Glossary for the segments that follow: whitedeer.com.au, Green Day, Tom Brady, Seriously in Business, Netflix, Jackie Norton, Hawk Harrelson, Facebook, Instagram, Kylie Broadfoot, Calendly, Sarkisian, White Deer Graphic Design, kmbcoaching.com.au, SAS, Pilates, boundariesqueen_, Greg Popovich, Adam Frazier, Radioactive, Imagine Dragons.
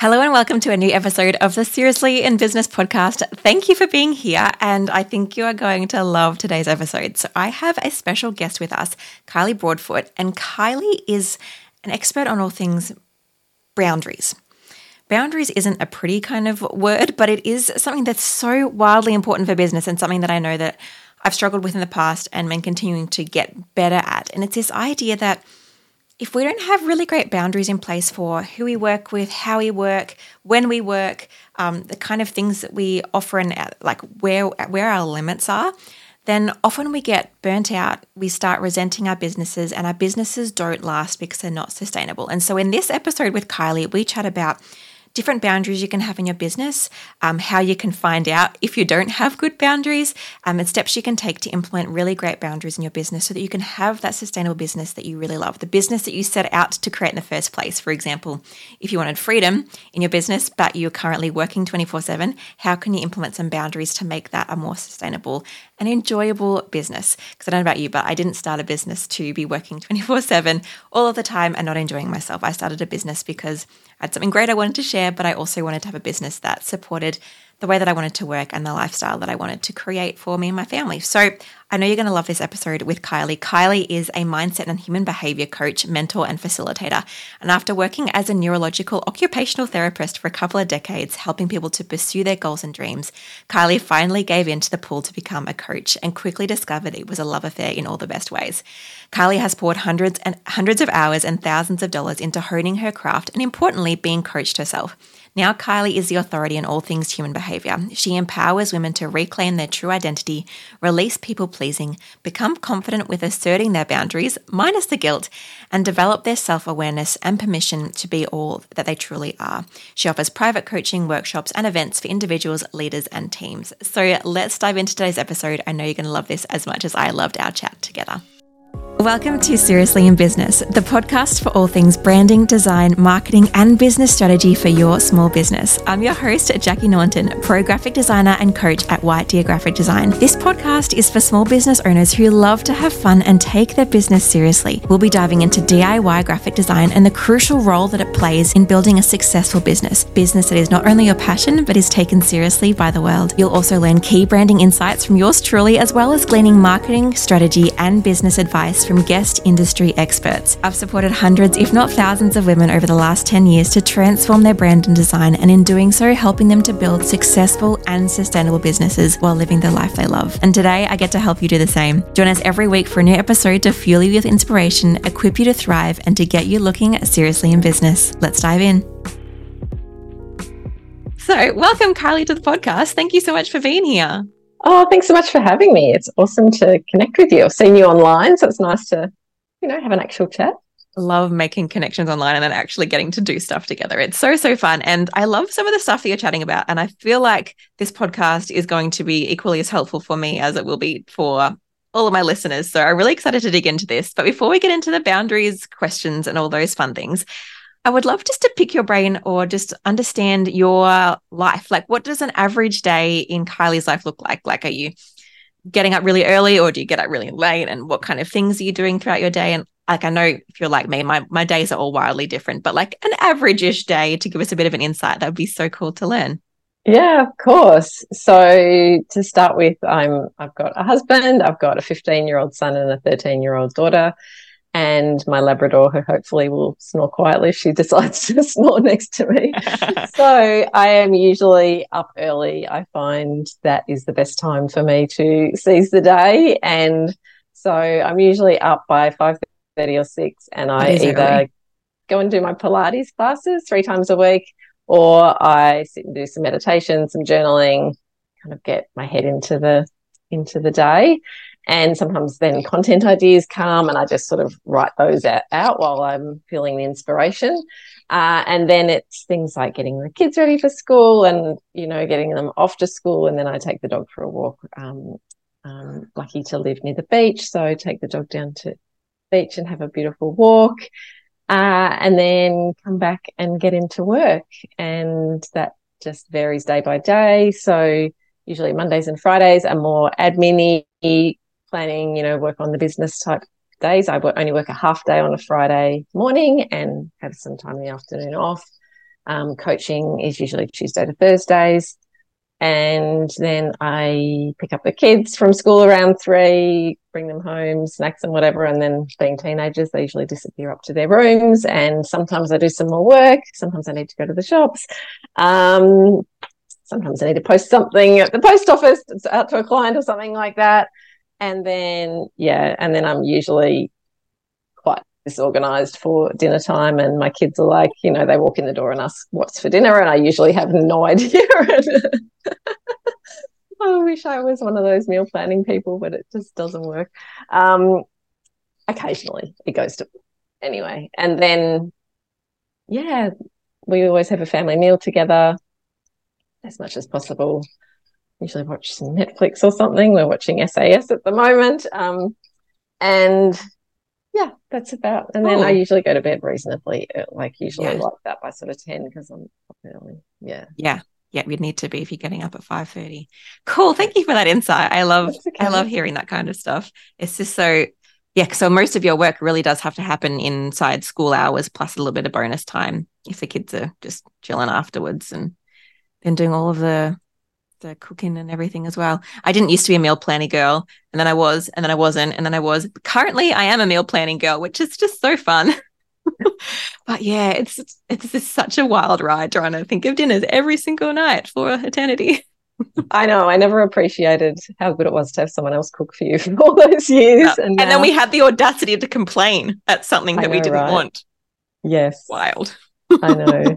Hello and welcome to a new episode of the Seriously in Business podcast. Thank you for being here, and I think you are going to love today's episode. So I have a special guest with us, Kylie Broadfoot, and Kylie is an expert on all things boundaries. Boundaries isn't a pretty kind of word, but it is something that's so wildly important for business and something that I know that I've struggled with in the past and been continuing to get better at. And it's this idea that if we don't have really great boundaries in place for who we work with, how we work, when we work, the kind of things that we offer and like where our limits are, then often we get burnt out, we start resenting our businesses, and our businesses don't last because they're not sustainable. And so in this episode with Kylie, we chat about different boundaries you can have in your business, how you can find out if you don't have good boundaries, and steps you can take to implement really great boundaries in your business so that you can have that sustainable business that you really love, the business that you set out to create in the first place. For example, if you wanted freedom in your business, but you're currently working 24/7, how can you implement some boundaries to make that a more sustainable and enjoyable business? Because I don't know about you, but I didn't start a business to be working 24/7 all of the time and not enjoying myself. I started a business because I had something great I wanted to share, but I also wanted to have a business that supported the way that I wanted to work and the lifestyle that I wanted to create for me and my family. So I know you're going to love this episode with Kylie. Kylie is a mindset and human behavior coach, mentor, and facilitator. And after working as a neurological occupational therapist for a couple of decades, helping people to pursue their goals and dreams, Kylie finally gave in to the pull to become a coach and quickly discovered it was a love affair in all the best ways. Kylie has poured hundreds of hours and thousands of dollars into honing her craft and, importantly, being coached herself. Now, Kylie is the authority in all things human behavior. She empowers women to reclaim their true identity, release people-pleasing, become confident with asserting their boundaries, minus the guilt, and develop their self-awareness and permission to be all that they truly are. She offers private coaching, workshops, and events for individuals, leaders, and teams. So let's dive into today's episode. I know you're going to love this as much as I loved our chat together. Welcome to Seriously in Business, the podcast for all things branding, design, marketing, and business strategy for your small business. I'm your host, Jackie Norton, pro graphic designer and coach at White Deer Graphic Design. This podcast is for small business owners who love to have fun and take their business seriously. We'll be diving into DIY graphic design and the crucial role that it plays in building a successful business that is not only your passion, but is taken seriously by the world. You'll also learn key branding insights from yours truly, as well as gleaning marketing, strategy, and business advice from guest industry experts. I've supported hundreds, if not thousands, of women over the last 10 years to transform their brand and design, and in doing so, helping them to build successful and sustainable businesses while living the life they love. And today, I get to help you do the same. Join us every week for a new episode to fuel you with inspiration, equip you to thrive, and to get you looking seriously in business. Let's dive in. So, welcome, Kylie, to the podcast. Thank you so much for being here. Oh, thanks so much for having me. It's awesome to connect with you. I've seen you online, so it's nice to, have an actual chat. Love making connections online and then actually getting to do stuff together. It's so, so fun. And I love some of the stuff that you're chatting about. And I feel like this podcast is going to be equally as helpful for me as it will be for all of my listeners. So I'm really excited to dig into this. But before we get into the boundaries, questions, and all those fun things, I would love just to pick your brain or just understand your life. Like, what does an average day in Kylie's life look like? Like, are you getting up really early or do you get up really late? And what kind of things are you doing throughout your day? And like, I know if you're like me, my days are all wildly different, but like an average-ish day to give us a bit of an insight, that would be so cool to learn. Yeah, of course. So to start with, I've got a husband, I've got a 15-year-old son and a 13-year-old daughter, and my Labrador, who hopefully will snore quietly if she decides to snore next to me. So I am usually up early. I find that is the best time for me to seize the day. And so I'm usually up by 5:30 or 6, and I either go and do my Pilates classes 3 times a week, or I sit and do some meditation, some journaling, kind of get my head into the day. And sometimes then content ideas come and I just sort of write those out while I'm feeling the inspiration. And then it's things like getting the kids ready for school and, getting them off to school. And then I take the dog for a walk. I'm lucky to live near the beach, so I take the dog down to the beach and have a beautiful walk, and then come back and get into work. And that just varies day by day. So usually Mondays and Fridays are more admin-y, planning, work on the business type days. I only work a half day on a Friday morning and have some time in the afternoon off. Coaching is usually Tuesday to Thursdays. And then I pick up the kids from school around 3, bring them home, snacks and whatever. And then being teenagers, they usually disappear up to their rooms. And sometimes I do some more work. Sometimes I need to go to the shops. Sometimes I need to post something at the post office out to a client or something like that. And then, and then I'm usually quite disorganised for dinner time, and my kids are like, you know, they walk in the door and ask what's for dinner, and I usually have no idea. I wish I was one of those meal planning people, but it just doesn't work. Occasionally it goes to anyway. And then, we always have a family meal together as much as possible. Usually watch some Netflix or something. We're watching SAS at the moment. That's about. And then I usually go to bed reasonably, like that by sort of 10 because I'm up early. Yeah, we'd need to be if you're getting up at 5:30. Cool. Thank you for that insight. I love hearing that kind of stuff. It's just so, so most of your work really does have to happen inside school hours plus a little bit of bonus time if the kids are just chilling afterwards and then doing all of the cooking and everything as well. I didn't used to be a meal planning girl, and then I was, and then I wasn't, and then I was. Currently, I am a meal planning girl, which is just so fun. But yeah, it's just such a wild ride trying to think of dinners every single night for eternity. I know. I never appreciated how good it was to have someone else cook for you for all those years. And then we had the audacity to complain at something that we didn't want. Yes. Wild. I know.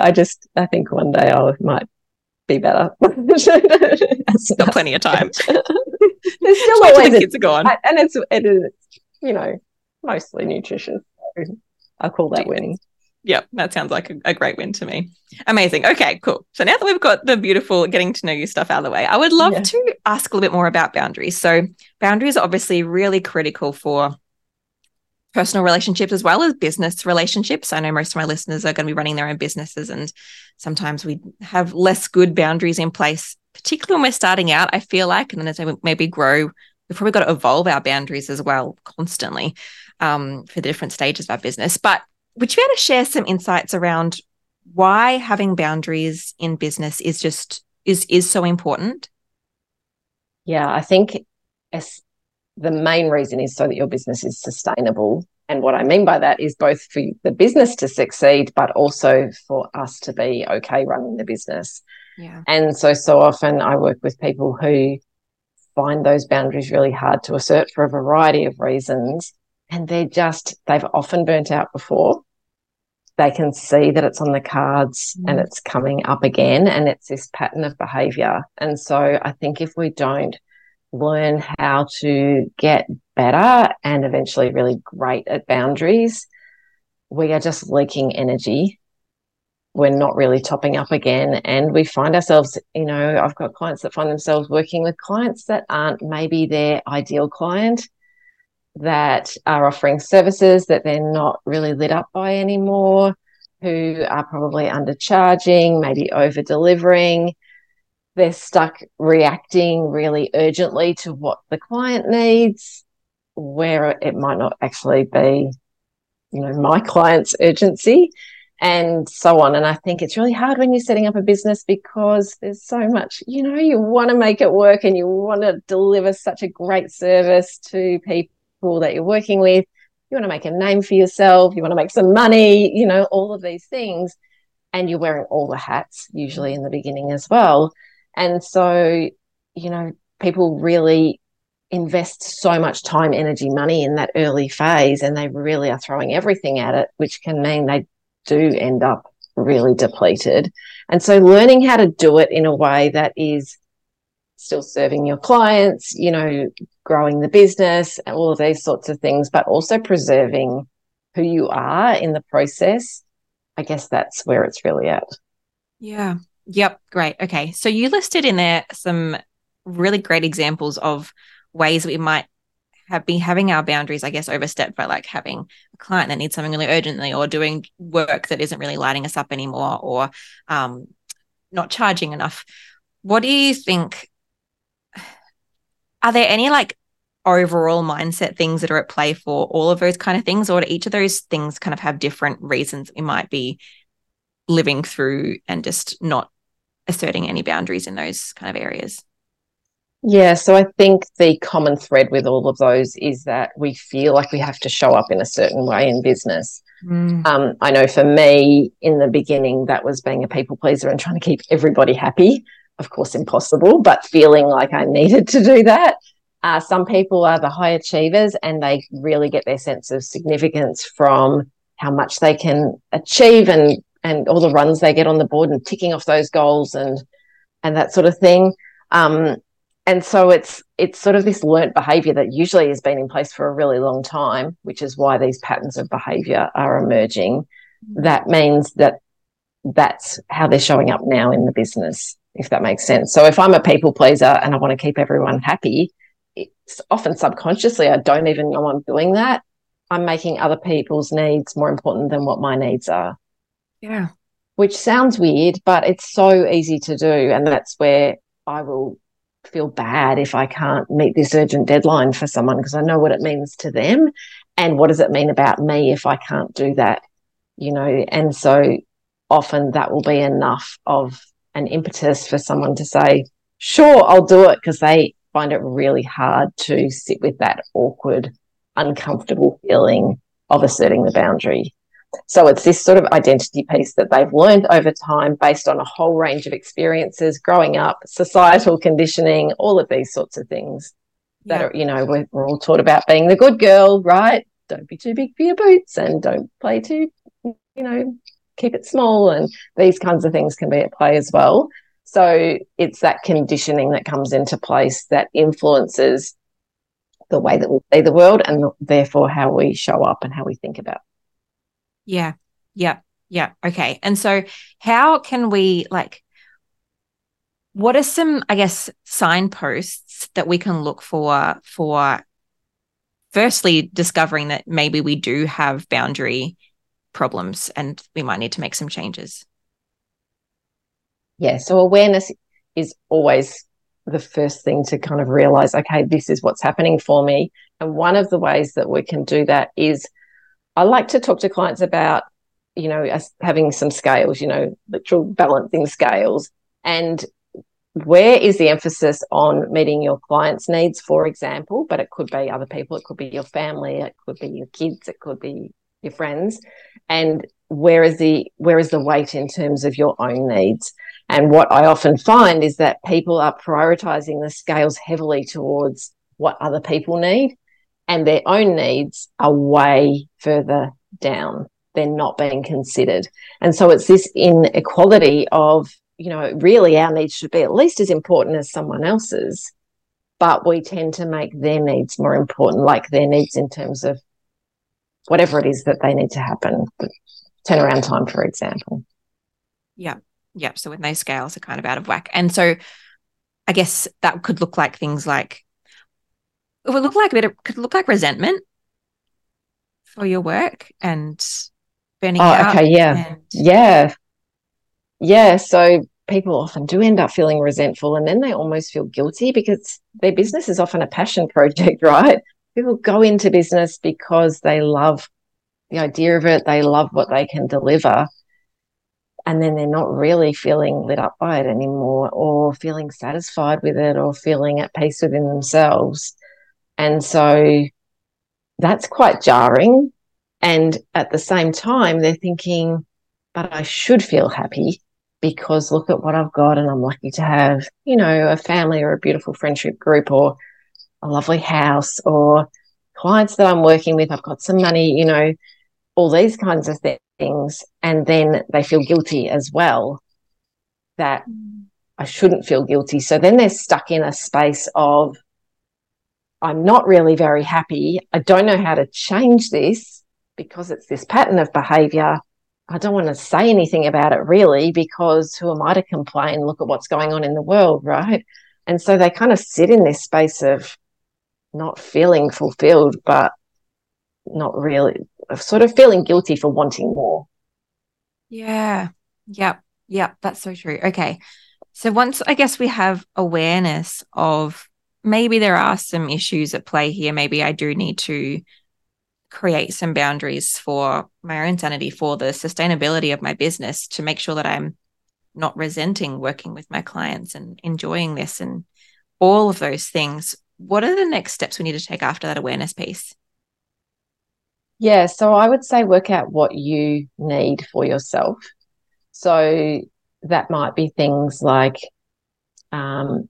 I think one day I might be better. There's got plenty of time. There's still always the kids are gone, and it is mostly nutrition. So I'll call that winning. Yep, that sounds like a great win to me. Amazing. Okay, cool. So now that we've got the beautiful getting to know you stuff out of the way, I would love to ask a little bit more about boundaries. So boundaries are obviously really critical for personal relationships as well as business relationships. I know most of my listeners are going to be running their own businesses, and sometimes we have less good boundaries in place, particularly when we're starting out, I feel like. And then as we maybe grow, we've probably got to evolve our boundaries as well constantly for the different stages of our business. But would you be able to share some insights around why having boundaries in business is so important? Yeah, I think the main reason is so that your business is sustainable. And what I mean by that is both for the business to succeed, but also for us to be okay running the business. Yeah. And so often I work with people who find those boundaries really hard to assert for a variety of reasons. And they've often burnt out before. They can see that it's on the cards and it's coming up again. And it's this pattern of behaviour. And so I think if we don't learn how to get better and eventually really great at boundaries, we are just leaking energy. We're not really topping up again, and we find ourselves, I've got clients that find themselves working with clients that aren't maybe their ideal client, that are offering services that they're not really lit up by anymore, who are probably undercharging, maybe over-delivering. They're stuck reacting really urgently to what the client needs, where it might not actually be, my client's urgency, and so on. And I think it's really hard when you're setting up a business because there's so much, you want to make it work and you want to deliver such a great service to people that you're working with. You want to make a name for yourself. You want to make some money, all of these things. And you're wearing all the hats usually in the beginning as well. And so, people really invest so much time, energy, money in that early phase, and they really are throwing everything at it, which can mean they do end up really depleted. And so learning how to do it in a way that is still serving your clients, growing the business, all of these sorts of things, but also preserving who you are in the process, I guess that's where it's really at. Yeah. Yep. Great. Okay. So you listed in there some really great examples of ways we might have been having our boundaries, I guess, overstepped by like having a client that needs something really urgently, or doing work that isn't really lighting us up anymore, or not charging enough. What do you think? Are there any like overall mindset things that are at play for all of those kind of things, or do each of those things kind of have different reasons we might be living through and just not asserting any boundaries in those kind of areas? Yeah, so I think the common thread with all of those is that we feel like we have to show up in a certain way in business. I know for me in the beginning that was being a people pleaser and trying to keep everybody happy. Of course, impossible, but feeling like I needed to do that. Some people are the high achievers and they really get their sense of significance from how much they can achieve and all the runs they get on the board and ticking off those goals and that sort of thing. And so it's sort of this learnt behaviour that usually has been in place for a really long time, which is why these patterns of behaviour are emerging. That means that that's how they're showing up now in the business, if that makes sense. So if I'm a people pleaser and I want to keep everyone happy, it's often subconsciously I don't even know I'm doing that. I'm making other people's needs more important than what my needs are. Yeah. Which sounds weird, but it's so easy to do, and that's where I will feel bad if I can't meet this urgent deadline for someone because I know what it means to them and what does it mean about me if I can't do that, you know. And so often that will be enough of an impetus for someone to say, sure, I'll do it, because they find it really hard to sit with that awkward, uncomfortable feeling of asserting the boundary. So it's this sort of identity piece that they've learned over time based on a whole range of experiences, growing up, societal conditioning, all of these sorts of things that are, you know, we're all taught about being the good girl, right? Don't be too big for your boots and don't play too, you know, keep it small, and these kinds of things can be at play as well. So it's that conditioning that comes into place that influences the way that we see the world and therefore how we show up and how we think about it. Yeah. Okay. And so how can we, like, what are some, I guess, signposts that we can look for firstly discovering that maybe we do have boundary problems and we might need to make some changes? Yeah. So awareness is always the first thing to kind of realize, okay, this is what's happening for me. And one of the ways that we can do that is, I like to talk to clients about, you know, us having some scales, you know, literal balancing scales, and where is the emphasis on meeting your clients' needs, for example, but it could be other people, it could be your family, it could be your kids, it could be your friends, and where is the weight in terms of your own needs. And what I often find is that people are prioritising the scales heavily towards what other people need, and their own needs are way further down. They're not being considered. And so it's this inequality of, you know, really our needs should be at least as important as someone else's, but we tend to make their needs more important, like their needs in terms of whatever it is that they need to happen, turnaround time, for example. Yeah. So when those scales are kind of out of whack. And so I guess that could look like things like, it could look like resentment for your work and burning out. Okay, yeah. Yeah, so people often do end up feeling resentful, and then they almost feel guilty because their business is often a passion project, right? People go into business because they love the idea of it, they love what they can deliver, and then they're not really feeling lit up by it anymore or feeling satisfied with it or feeling at peace within themselves. And so that's quite jarring. And at the same time, they're thinking, but I should feel happy because look at what I've got, and I'm lucky to have, you know, a family or a beautiful friendship group or a lovely house or clients that I'm working with. I've got some money, you know, all these kinds of things. And then they feel guilty as well, that I shouldn't feel guilty. So then they're stuck in a space of, I'm not really very happy. I don't know how to change this because it's this pattern of behaviour. I don't want to say anything about it really because who am I to complain? Look at what's going on in the world, right? And so they kind of sit in this space of not feeling fulfilled, but not really, sort of feeling guilty for wanting more. Yeah, that's so true. Okay, so once I guess we have awareness of maybe there are some issues at play here. Maybe I do need to create some boundaries for my own sanity, for the sustainability of my business, to make sure that I'm not resenting working with my clients and enjoying this and all of those things. What are the next steps we need to take after that awareness piece? Yeah, so I would say work out what you need for yourself. So that might be things like I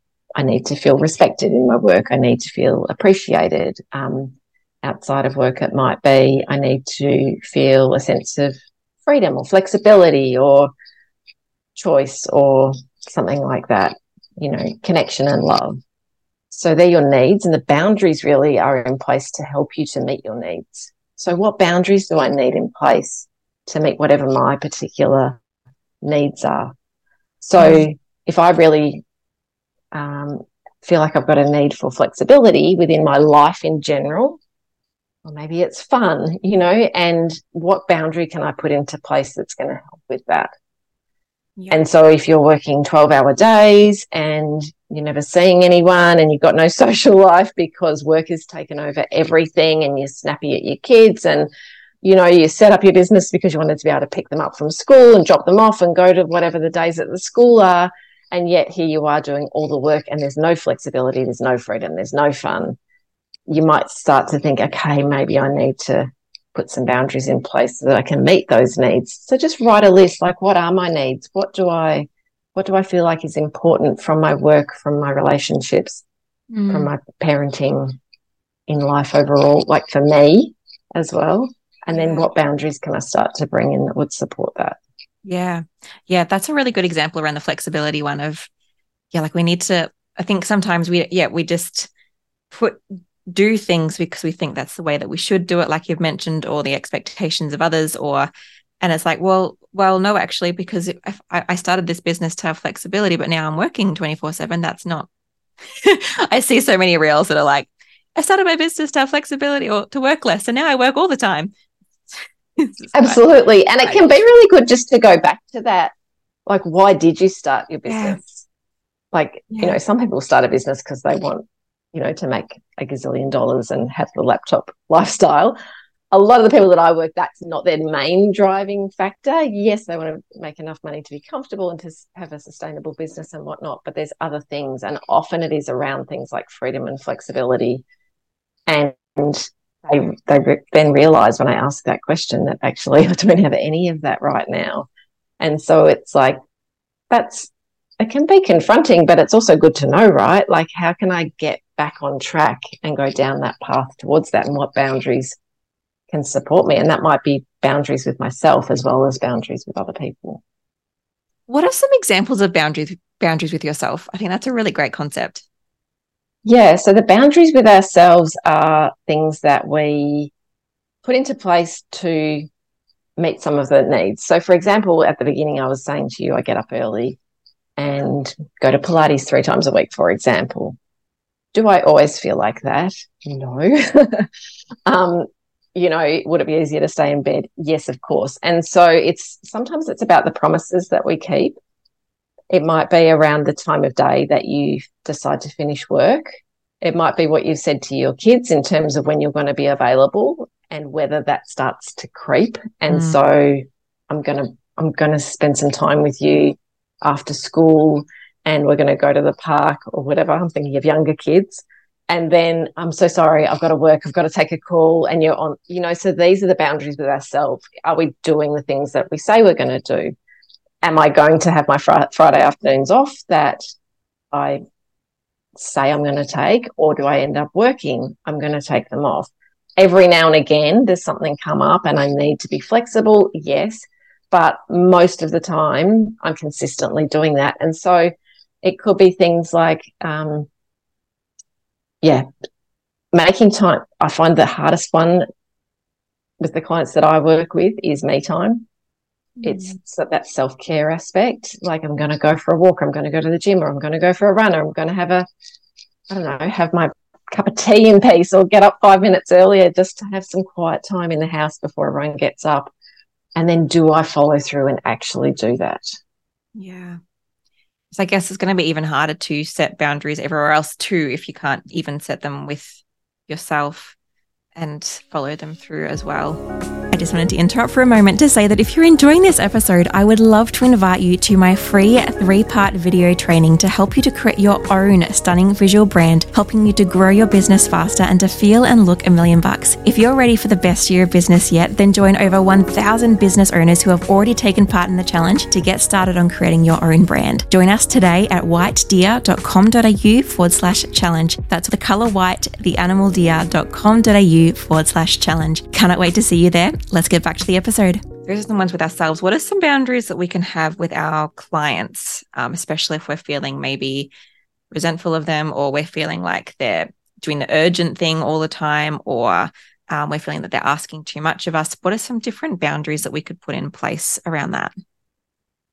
need to feel respected in my work. I need to feel appreciated. Outside of work, it might be I need to feel a sense of freedom or flexibility or choice or something like that, you know, connection and love. So they're your needs, and the boundaries really are in place to help you to meet your needs. So what boundaries do I need in place to meet whatever my particular needs are? So if I really feel like I've got a need for flexibility within my life in general, or maybe it's fun, you know, and what boundary can I put into place that's going to help with that? Yeah. And so if you're working 12-hour days and you're never seeing anyone and you've got no social life because work has taken over everything, and you're snappy at your kids, and, you know, you set up your business because you wanted to be able to pick them up from school and drop them off and go to whatever the days at the school are, and yet here you are doing all the work and there's no flexibility, there's no freedom, there's no fun. You might start to think, okay, maybe I need to put some boundaries in place so that I can meet those needs. So just write a list, like, what are my needs? What do I feel like is important from my work, from my relationships, from my parenting, in life overall, like for me as well? And then what boundaries can I start to bring in that would support that? Yeah. Yeah, that's a really good example around the flexibility one of, like we need to, I think sometimes we just do things because we think that's the way that we should do it, like you've mentioned, or the expectations of others, and it's like, well, no, actually, because I started this business to have flexibility, but now I'm working 24/7. That's not, I see so many reels that are like, I started my business to have flexibility or to work less, and now I work all the time. Absolutely. Like, and it can be really good just to go back to that. Like, why did you start your business? Yeah. Like, you know, some people start a business because they want, you know, to make a gazillion dollars and have the laptop lifestyle. A lot of the people that I work, that's not their main driving factor. Yes, they want to make enough money to be comfortable and to have a sustainable business and whatnot, but there's other things, and often it is around things like freedom and flexibility. And they then realise when I ask that question that actually I don't have any of that right now. And so it's like, it can be confronting, but it's also good to know, right? Like, how can I get back on track and go down that path towards that, and what boundaries can support me? And that might be boundaries with myself as well as boundaries with other people. What are some examples of boundaries with yourself? I think that's a really great concept. Yeah, so the boundaries with ourselves are things that we put into place to meet some of the needs. So, for example, at the beginning I was saying to you, I get up early and go to Pilates 3 times a week, for example. Do I always feel like that? No. You know, would it be easier to stay in bed? Yes, of course. And so sometimes it's about the promises that we keep. It might be around the time of day that you decide to finish work. It might be what you've said to your kids in terms of when you're going to be available, and whether that starts to creep. And so I'm going to spend some time with you after school, and we're going to go to the park or whatever. I'm thinking of younger kids. And then, I'm so sorry, I've got to work, I've got to take a call, and you're on, you know. So these are the boundaries with ourselves. Are we doing the things that we say we're going to do? Am I going to have my Friday afternoons off that I say I'm going to take, or do I end up working? I'm going to take them off. Every now and again, there's something come up and I need to be flexible, yes, but most of the time I'm consistently doing that. And so it could be things like, making time. I find the hardest one with the clients that I work with is me time. It's so that self-care aspect, like, I'm going to go for a walk, I'm going to go to the gym, or I'm going to go for a run, or I'm going to have my cup of tea in peace, or get up 5 minutes earlier just to have some quiet time in the house before everyone gets up. And then, do I follow through and actually do that? Yeah. So I guess it's going to be even harder to set boundaries everywhere else too if you can't even set them with yourself. and follow them through as well. I just wanted to interrupt for a moment to say that if you're enjoying this episode, I would love to invite you to my free 3-part video training to help you to create your own stunning visual brand, helping you to grow your business faster and to feel and look $1,000,000. If you're ready for the best year of business yet, then join over 1,000 business owners who have already taken part in the challenge to get started on creating your own brand. Join us today at whitedeer.com.au/challenge. That's the color white, the animal deer.com.au/challenge. Cannot wait to see you there. Let's get back to the episode. Those are the ones with ourselves. What are some boundaries that we can have with our clients, especially if we're feeling maybe resentful of them, or we're feeling like they're doing the urgent thing all the time, or we're feeling that they're asking too much of us? What are some different boundaries that we could put in place around that?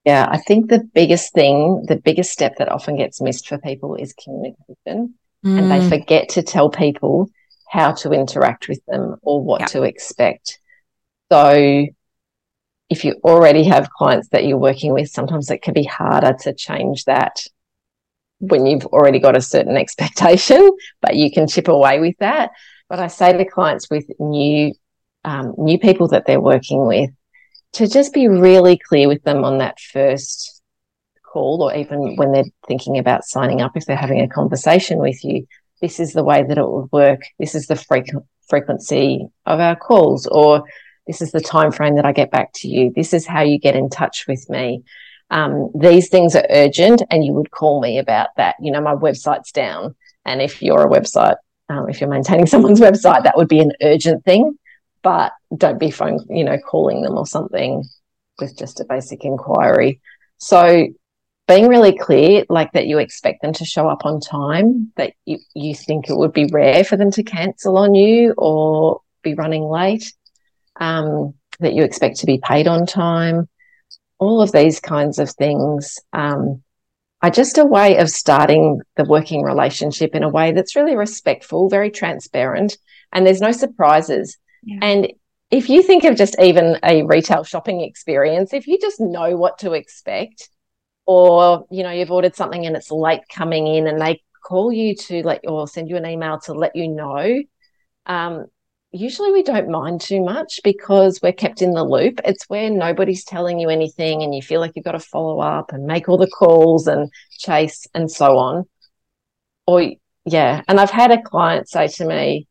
Yeah, I think the biggest step that often gets missed for people is communication, and they forget to tell people how to interact with them or what to expect. So if you already have clients that you're working with, sometimes it can be harder to change that when you've already got a certain expectation, but you can chip away with that. But I say to clients with new people that they're working with, to just be really clear with them on that first call, or even when they're thinking about signing up, if they're having a conversation with you, this is the way that it would work. This is the frequency of our calls, or this is the time frame that I get back to you. This is how you get in touch with me. These things are urgent, and you would call me about that. You know, my website's down, and if you're a website, if you're maintaining someone's website, that would be an urgent thing. But don't be calling them or something with just a basic inquiry. So being really clear, like, that you expect them to show up on time, that you think it would be rare for them to cancel on you or be running late, that you expect to be paid on time, all of these kinds of things are just a way of starting the working relationship in a way that's really respectful, very transparent, and there's no surprises. Yeah. And if you think of just even a retail shopping experience, if you just know what to expect, or, you know, you've ordered something and it's late coming in and they call you to or send you an email to let you know, usually we don't mind too much because we're kept in the loop. It's where nobody's telling you anything and you feel like you've got to follow up and make all the calls and chase and so on. And I've had a client say to me,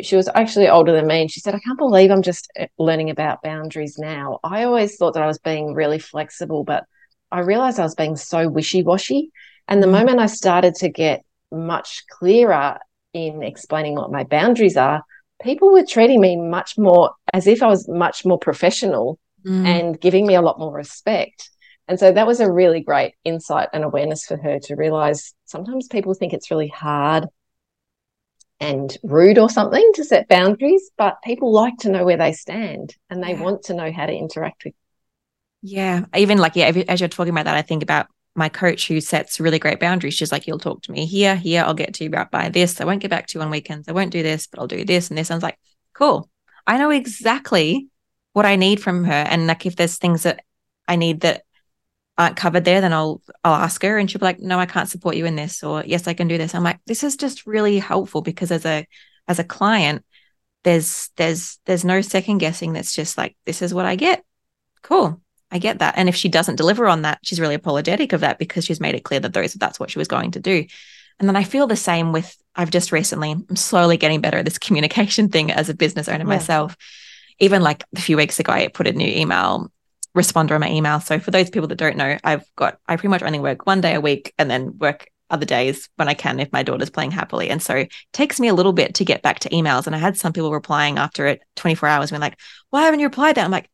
she was actually older than me, and she said, I can't believe I'm just learning about boundaries now. I always thought that I was being really flexible, but I realised I was being so wishy-washy. And the moment I started to get much clearer in explaining what my boundaries are, people were treating me much more as if I was much more professional and giving me a lot more respect. And so that was a really great insight and awareness for her to realise sometimes people think it's really hard and rude or something to set boundaries, but people like to know where they stand and they want to know how to interact with. Yeah. Even as you're talking about that, I think about my coach who sets really great boundaries. She's like, you'll talk to me here, I'll get to you by this. I won't get back to you on weekends. I won't do this, but I'll do this and this. And I was like, cool. I know exactly what I need from her. And like, if there's things that I need that aren't covered there, then I'll ask her, and she'll be like, no, I can't support you in this, or yes, I can do this. I'm like, this is just really helpful because as a client, there's no second guessing. That's just like, this is what I get. Cool. I get that. And if she doesn't deliver on that, she's really apologetic of that because she's made it clear that that's what she was going to do. And then I feel the same with, I'm slowly getting better at this communication thing as a business owner myself. Even like a few weeks ago, I put a new email responder on my email. So for those people that don't know, I pretty much only work one day a week and then work other days when I can if my daughter's playing happily. And so it takes me a little bit to get back to emails. And I had some people replying after it 24 hours and like, why haven't you replied that? I'm like,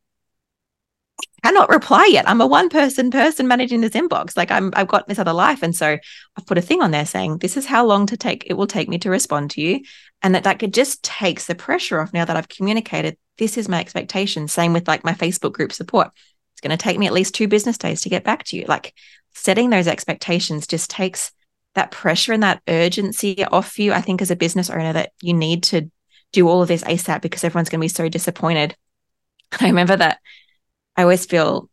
I cannot reply yet. I'm a one person managing this inbox. Like I've got this other life. And so I've put a thing on there saying, this is how long it will take me to respond to you. And that just takes the pressure off now that I've communicated, this is my expectation. Same with like my Facebook group support. It's going to take me at least 2 business days to get back to you. Like setting those expectations just takes that pressure and that urgency off you. I think as a business owner that you need to do all of this ASAP because everyone's going to be so disappointed. And I remember that I'm a very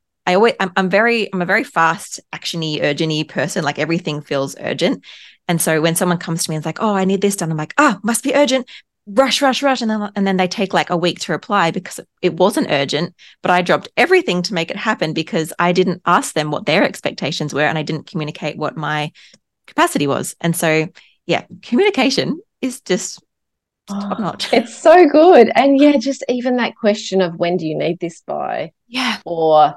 fast, actiony, urgent-y person. Like everything feels urgent. And so when someone comes to me and is like, oh, I need this done, I'm like, oh, must be urgent. rush. And then they take like a week to reply because it wasn't urgent, but I dropped everything to make it happen because I didn't ask them what their expectations were and I didn't communicate what my capacity was. And so, yeah, communication is just top notch. It's so good. And yeah, just even that question of when do you need this by? Yeah. Or,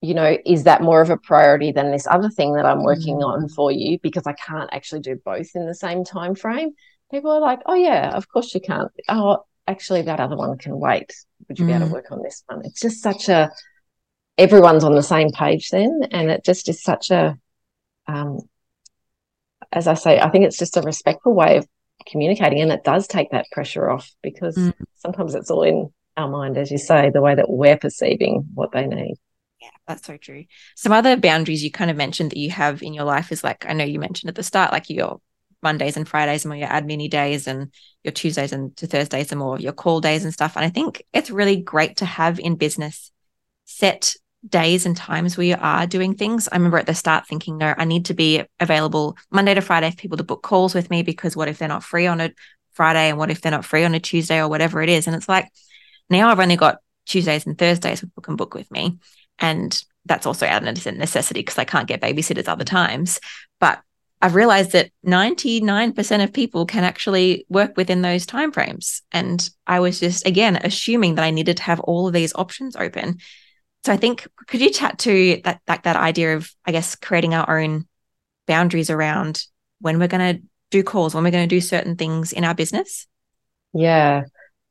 you know, is that more of a priority than this other thing that I'm working on for you? Because I can't actually do both in the same time frame. People are like, oh, yeah, of course you can't. Oh, actually, that other one can wait. Would you be able to work on this one? It's just such a – everyone's on the same page then, and it just is such a as I say, I think it's just a respectful way of communicating, and it does take that pressure off because sometimes it's all in our mind, as you say, the way that we're perceiving what they need. Yeah, that's so true. Some other boundaries you kind of mentioned that you have in your life is like, I know you mentioned at the start, like your Mondays and Fridays are more your admin days and your Tuesdays and to Thursdays are more your call days and stuff. And I think it's really great to have in business set days and times where you are doing things. I remember at the start thinking, no, I need to be available Monday to Friday for people to book calls with me because what if they're not free on a Friday and what if they're not free on a Tuesday or whatever it is. And it's like, now I've only got Tuesdays and Thursdays where people can book with me. And that's also out of necessity because I can't get babysitters other times. But I've realized that 99% of people can actually work within those timeframes. And I was just, again, assuming that I needed to have all of these options open. So I think, could you chat to that idea of, I guess, creating our own boundaries around when we're going to do calls, when we're going to do certain things in our business? Yeah.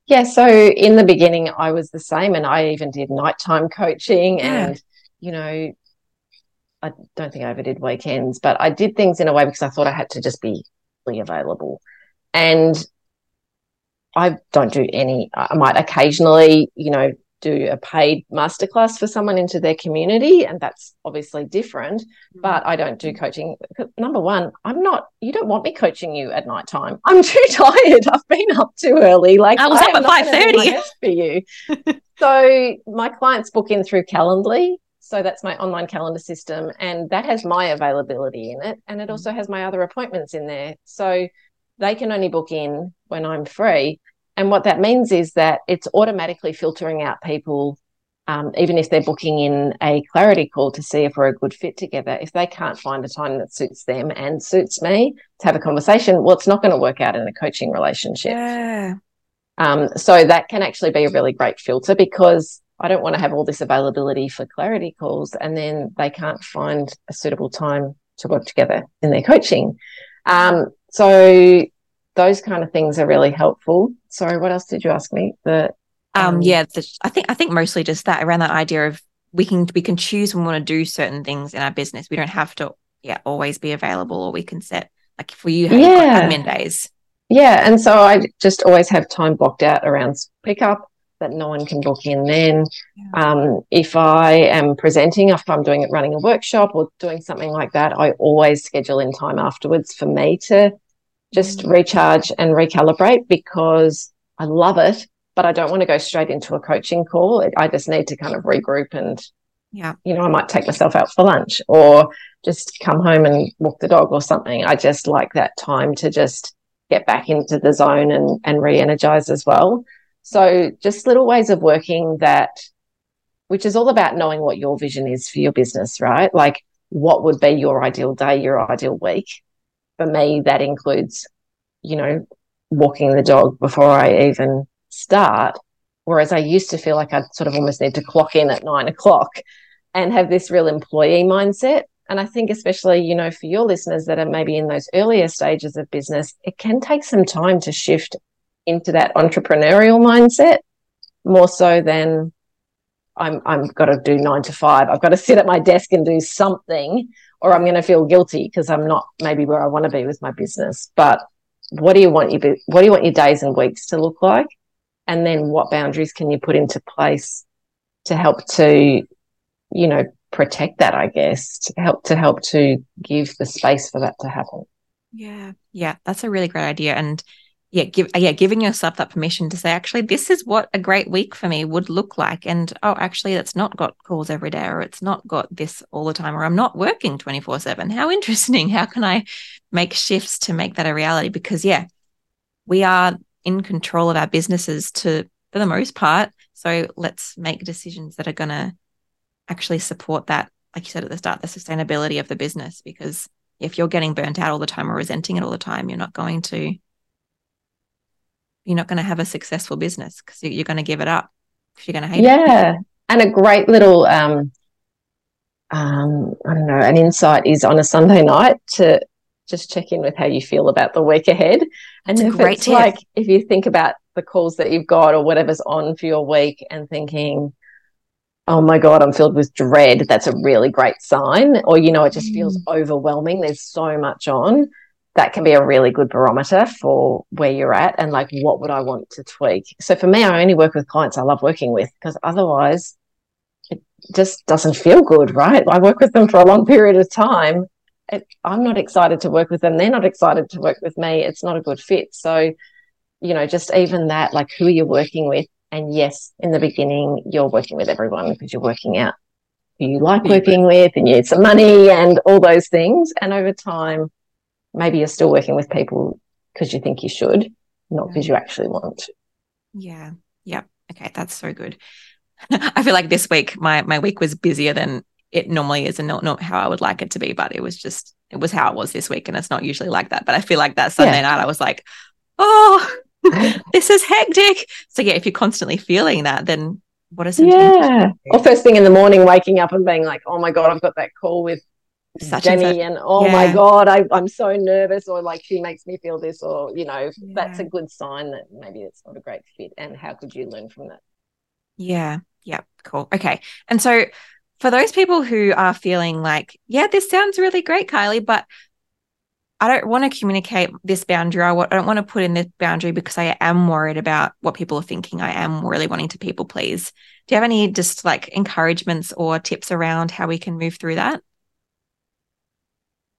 Yeah, so in the beginning I was the same, and I even did nighttime coaching and, you know, I don't think I ever did weekends, but I did things in a way because I thought I had to just be fully available. And I don't do any, I might occasionally, you know, do a paid masterclass for someone into their community, and that's obviously different, but I don't do coaching. Number one, you don't want me coaching you at night time. I'm too tired. I've been up too early. Like I was up at 5:30 for you. So my clients book in through Calendly. So that's my online calendar system, and that has my availability in it, and it also has my other appointments in there. So they can only book in when I'm free. And what that means is that it's automatically filtering out people, even if they're booking in a clarity call to see if we're a good fit together. If they can't find a time that suits them and suits me to have a conversation, well, it's not going to work out in a coaching relationship. Yeah. So that can actually be a really great filter, because I don't want to have all this availability for clarity calls and then they can't find a suitable time to work together in their coaching. So those kind of things are really helpful. Sorry, what else did you ask me? I think mostly just that, around that idea of we can choose when we want to do certain things in our business. We don't have to always be available, or we can set, like for you, admin days. Yeah, and so I just always have time blocked out around pickup that no one can book in then. Yeah. If I am presenting, if I'm doing it, running a workshop or doing something like that, I always schedule in time afterwards for me to just recharge and recalibrate, because I love it, but I don't want to go straight into a coaching call. I just need to kind of regroup and, I might take myself out for lunch or just come home and walk the dog or something. I just like that time to just get back into the zone and re-energize as well. So just little ways of working which is all about knowing what your vision is for your business, right? Like, what would be your ideal day, your ideal week? For me, that includes, walking the dog before I even start, whereas I used to feel like I sort of almost need to clock in at 9:00 and have this real employee mindset. And I think especially, for your listeners that are maybe in those earlier stages of business, it can take some time to shift into that entrepreneurial mindset, more so than I've got to do 9 to 5. I've got to sit at my desk and do something, or I'm going to feel guilty because I'm not maybe where I want to be with my business. But what do you want your days and weeks to look like? And then what boundaries can you put into place to help to, protect that, I guess, to help to give the space for that to happen. Yeah. Yeah. That's a really great idea. And giving yourself that permission to say, actually, this is what a great week for me would look like. And, oh, actually, it's not got calls every day, or it's not got this all the time, or I'm not working 24/7. How interesting. How can I make shifts to make that a reality? Because, we are in control of our businesses for the most part. So let's make decisions that are going to actually support that, like you said at the start, the sustainability of the business, because if you're getting burnt out all the time or resenting it all the time, you're not going to have a successful business because you're going to give it up because you're going to hate it. Yeah. And a great little, I don't know, an insight is on a Sunday night to just check in with how you feel about the week ahead. And it's a great tip. Like if you think about the calls that you've got or whatever's on for your week and thinking, oh my God, I'm filled with dread, that's a really great sign. Or, it just feels overwhelming. There's so much on. That can be a really good barometer for where you're at and like what would I want to tweak. So for me, I only work with clients I love working with because otherwise it just doesn't feel good, right? I work with them for a long period of time. I'm not excited to work with them. They're not excited to work with me. It's not a good fit. So, just even that, like who you're working with. And yes, in the beginning, you're working with everyone because you're working out who you like working with and you need some money and all those things. And over time, maybe you're still working with people because you think you should, not because you actually want to. Yeah. Yep. Okay. That's so good. I feel like this week, my week was busier than it normally is and not how I would like it to be, but it was how it was this week and it's not usually like that. But I feel like that Sunday night I was like, oh, this is hectic. So, yeah, if you're constantly feeling that, then what is it? Yeah. Or first thing in the morning, waking up and being like, oh, my God, I've got that call with Jenny and my God, I'm so nervous or like she makes me feel this or, that's a good sign that maybe it's not a great fit and how could you learn from that? Yeah. Yeah. Cool. Okay. And so for those people who are feeling like, yeah, this sounds really great, Kylie, but I don't want to communicate this boundary. I don't want to put in this boundary because I am worried about what people are thinking. I am really wanting to people please. Do you have any just like encouragements or tips around how we can move through that?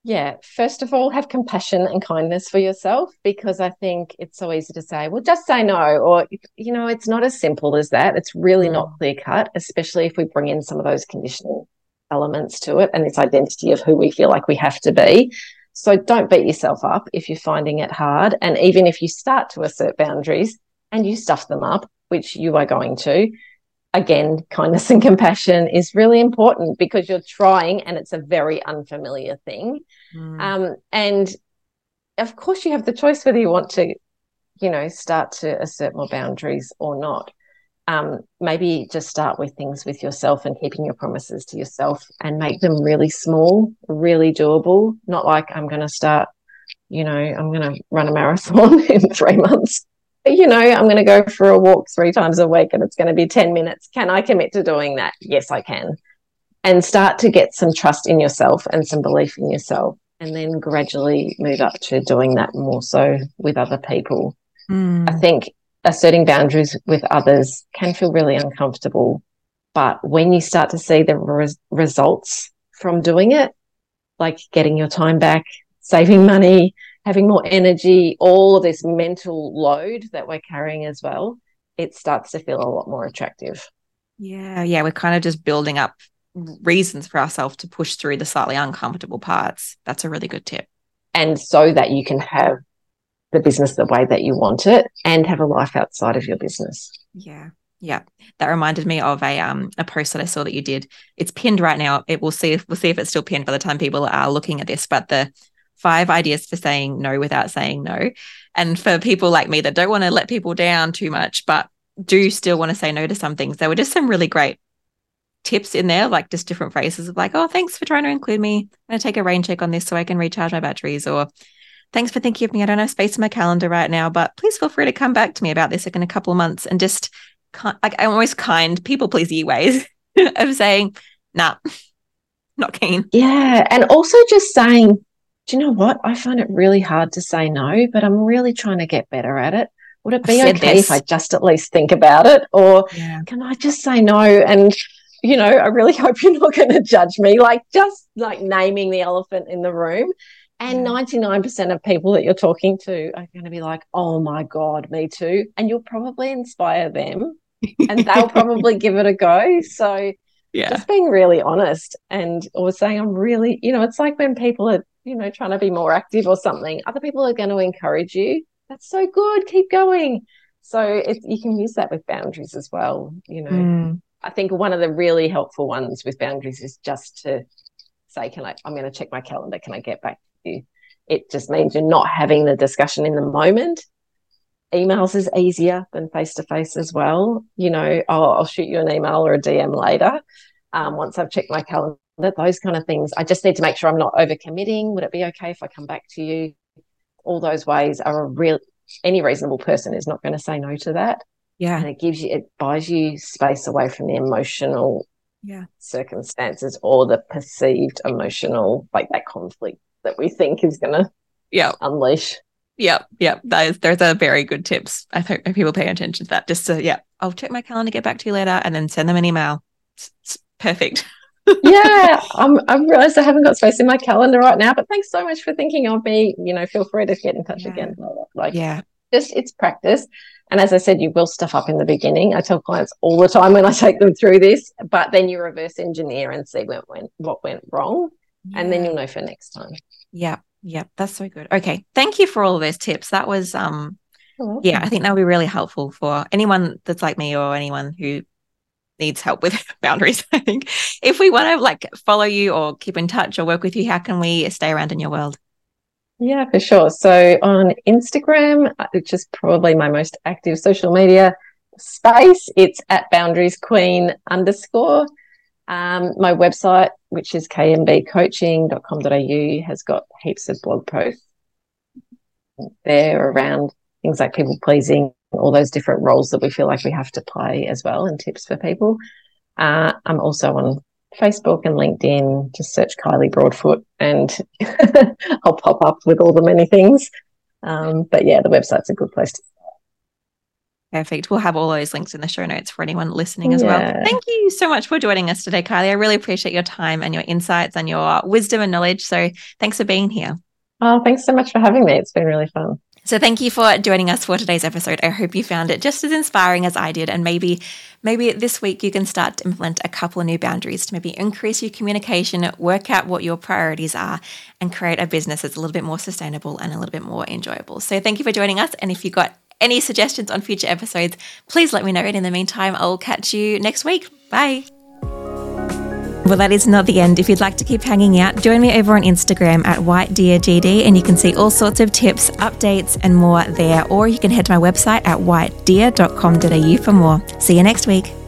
Yeah. First of all, have compassion and kindness for yourself because I think it's so easy to say, well, just say no or, it's not as simple as that. It's really not clear cut, especially if we bring in some of those conditioning elements to it and this identity of who we feel like we have to be. So don't beat yourself up if you're finding it hard. And even if you start to assert boundaries and you stuff them up, which you are going to, again, kindness and compassion is really important because you're trying and it's a very unfamiliar thing. And, of course, you have the choice whether you want to, start to assert more boundaries or not. Maybe just start with things with yourself and keeping your promises to yourself and make them really small, really doable, not like I'm going to start, I'm going to run a marathon in 3 months. I'm going to go for a walk 3 times a week and it's going to be 10 minutes. Can I commit to doing that? Yes, I can. And start to get some trust in yourself and some belief in yourself and then gradually move up to doing that more so with other people. I think asserting boundaries with others can feel really uncomfortable, but when you start to see the results from doing it, like getting your time back, saving money, having more energy, all of this mental load that we're carrying as well, it starts to feel a lot more attractive. Yeah, yeah. We're kind of just building up reasons for ourselves to push through the slightly uncomfortable parts. That's a really good tip. And so that you can have the business the way that you want it and have a life outside of your business. Yeah. Yeah. That reminded me of a post that I saw that you did. It's pinned right now. We'll see if it's still pinned by the time people are looking at this, but the 5 ideas for saying no without saying no. And for people like me that don't want to let people down too much, but do still want to say no to some things, there were just some really great tips in there, like just different phrases of like, oh, thanks for trying to include me. I'm going to take a rain check on this so I can recharge my batteries, or thanks for thinking of me. I don't have space in my calendar right now, but please feel free to come back to me about this like in a couple of months. And just like I'm always kind, people-pleasy ways of saying, nah, not keen. Yeah. And also just saying, do you know what? I find it really hard to say no, but I'm really trying to get better at it. Would it be okay if I just at least think about it? Or can I just say no? And, I really hope you're not going to judge me. Like just like naming the elephant in the room. And 99% of people that you're talking to are going to be like, oh, my God, me too. And you'll probably inspire them and they'll probably give it a go. So just being really honest and or saying I'm really, it's like when people are, trying to be more active or something, other people are going to encourage you. that's so good, keep going. So you can use that with boundaries as well, you know. I think one of the really helpful ones with boundaries is just to say, I'm going to check my calendar, can I get back to you? It just means you're not having the discussion in the moment. Emails is easier than face-to-face as well. You know, I'll shoot you an email or a DM later once I've checked my calendar, those kind of things. I just need to make sure I'm not overcommitting. Would it be okay if I come back to you? All those ways are any reasonable person is not going to say no to that. Yeah. And it buys you space away from the emotional circumstances or the perceived emotional, like that conflict that we think is going to unleash. Yeah. Those are very good tips. I hope people pay attention to that. Just so, I'll check my calendar, get back to you later, and then send them an email. It's perfect. I've realised I haven't got space in my calendar right now, but thanks so much for thinking of me. You know, feel free to get in touch again. Just it's practice. And as I said, you will stuff up in the beginning. I tell clients all the time when I take them through this, but then you reverse engineer and see what went wrong, and then you'll know for next time. Yeah, that's so good. Okay, thank you for all of those tips. That was, I think that'll be really helpful for anyone that's like me or anyone who needs help with boundaries. I think if we want to follow you or keep in touch or work with you, how can we stay around in your world? Yeah, for sure. So on Instagram, which is probably my most active social media space, it's @boundariesqueen_. My website, which is kmbcoaching.com.au, has got heaps of blog posts there around things like people pleasing, all those different roles that we feel like we have to play as well, and tips for people. I'm also on Facebook and LinkedIn. Just search Kylie Broadfoot and I'll pop up with all the many things. But, the website's a good place to start. Perfect. We'll have all those links in the show notes for anyone listening as well. Thank you so much for joining us today, Kylie. I really appreciate your time and your insights and your wisdom and knowledge. So thanks for being here. Oh, thanks so much for having me. It's been really fun. So thank you for joining us for today's episode. I hope you found it just as inspiring as I did. And maybe this week you can start to implement a couple of new boundaries to maybe increase your communication, work out what your priorities are, and create a business that's a little bit more sustainable and a little bit more enjoyable. So thank you for joining us. And if you got any suggestions on future episodes, please let me know. And in the meantime, I'll catch you next week. Bye. Well, that is not the end. If you'd like to keep hanging out, join me over on Instagram @whitedeergd, and you can see all sorts of tips, updates and more there. Or you can head to my website at whitedeer.com.au for more. See you next week.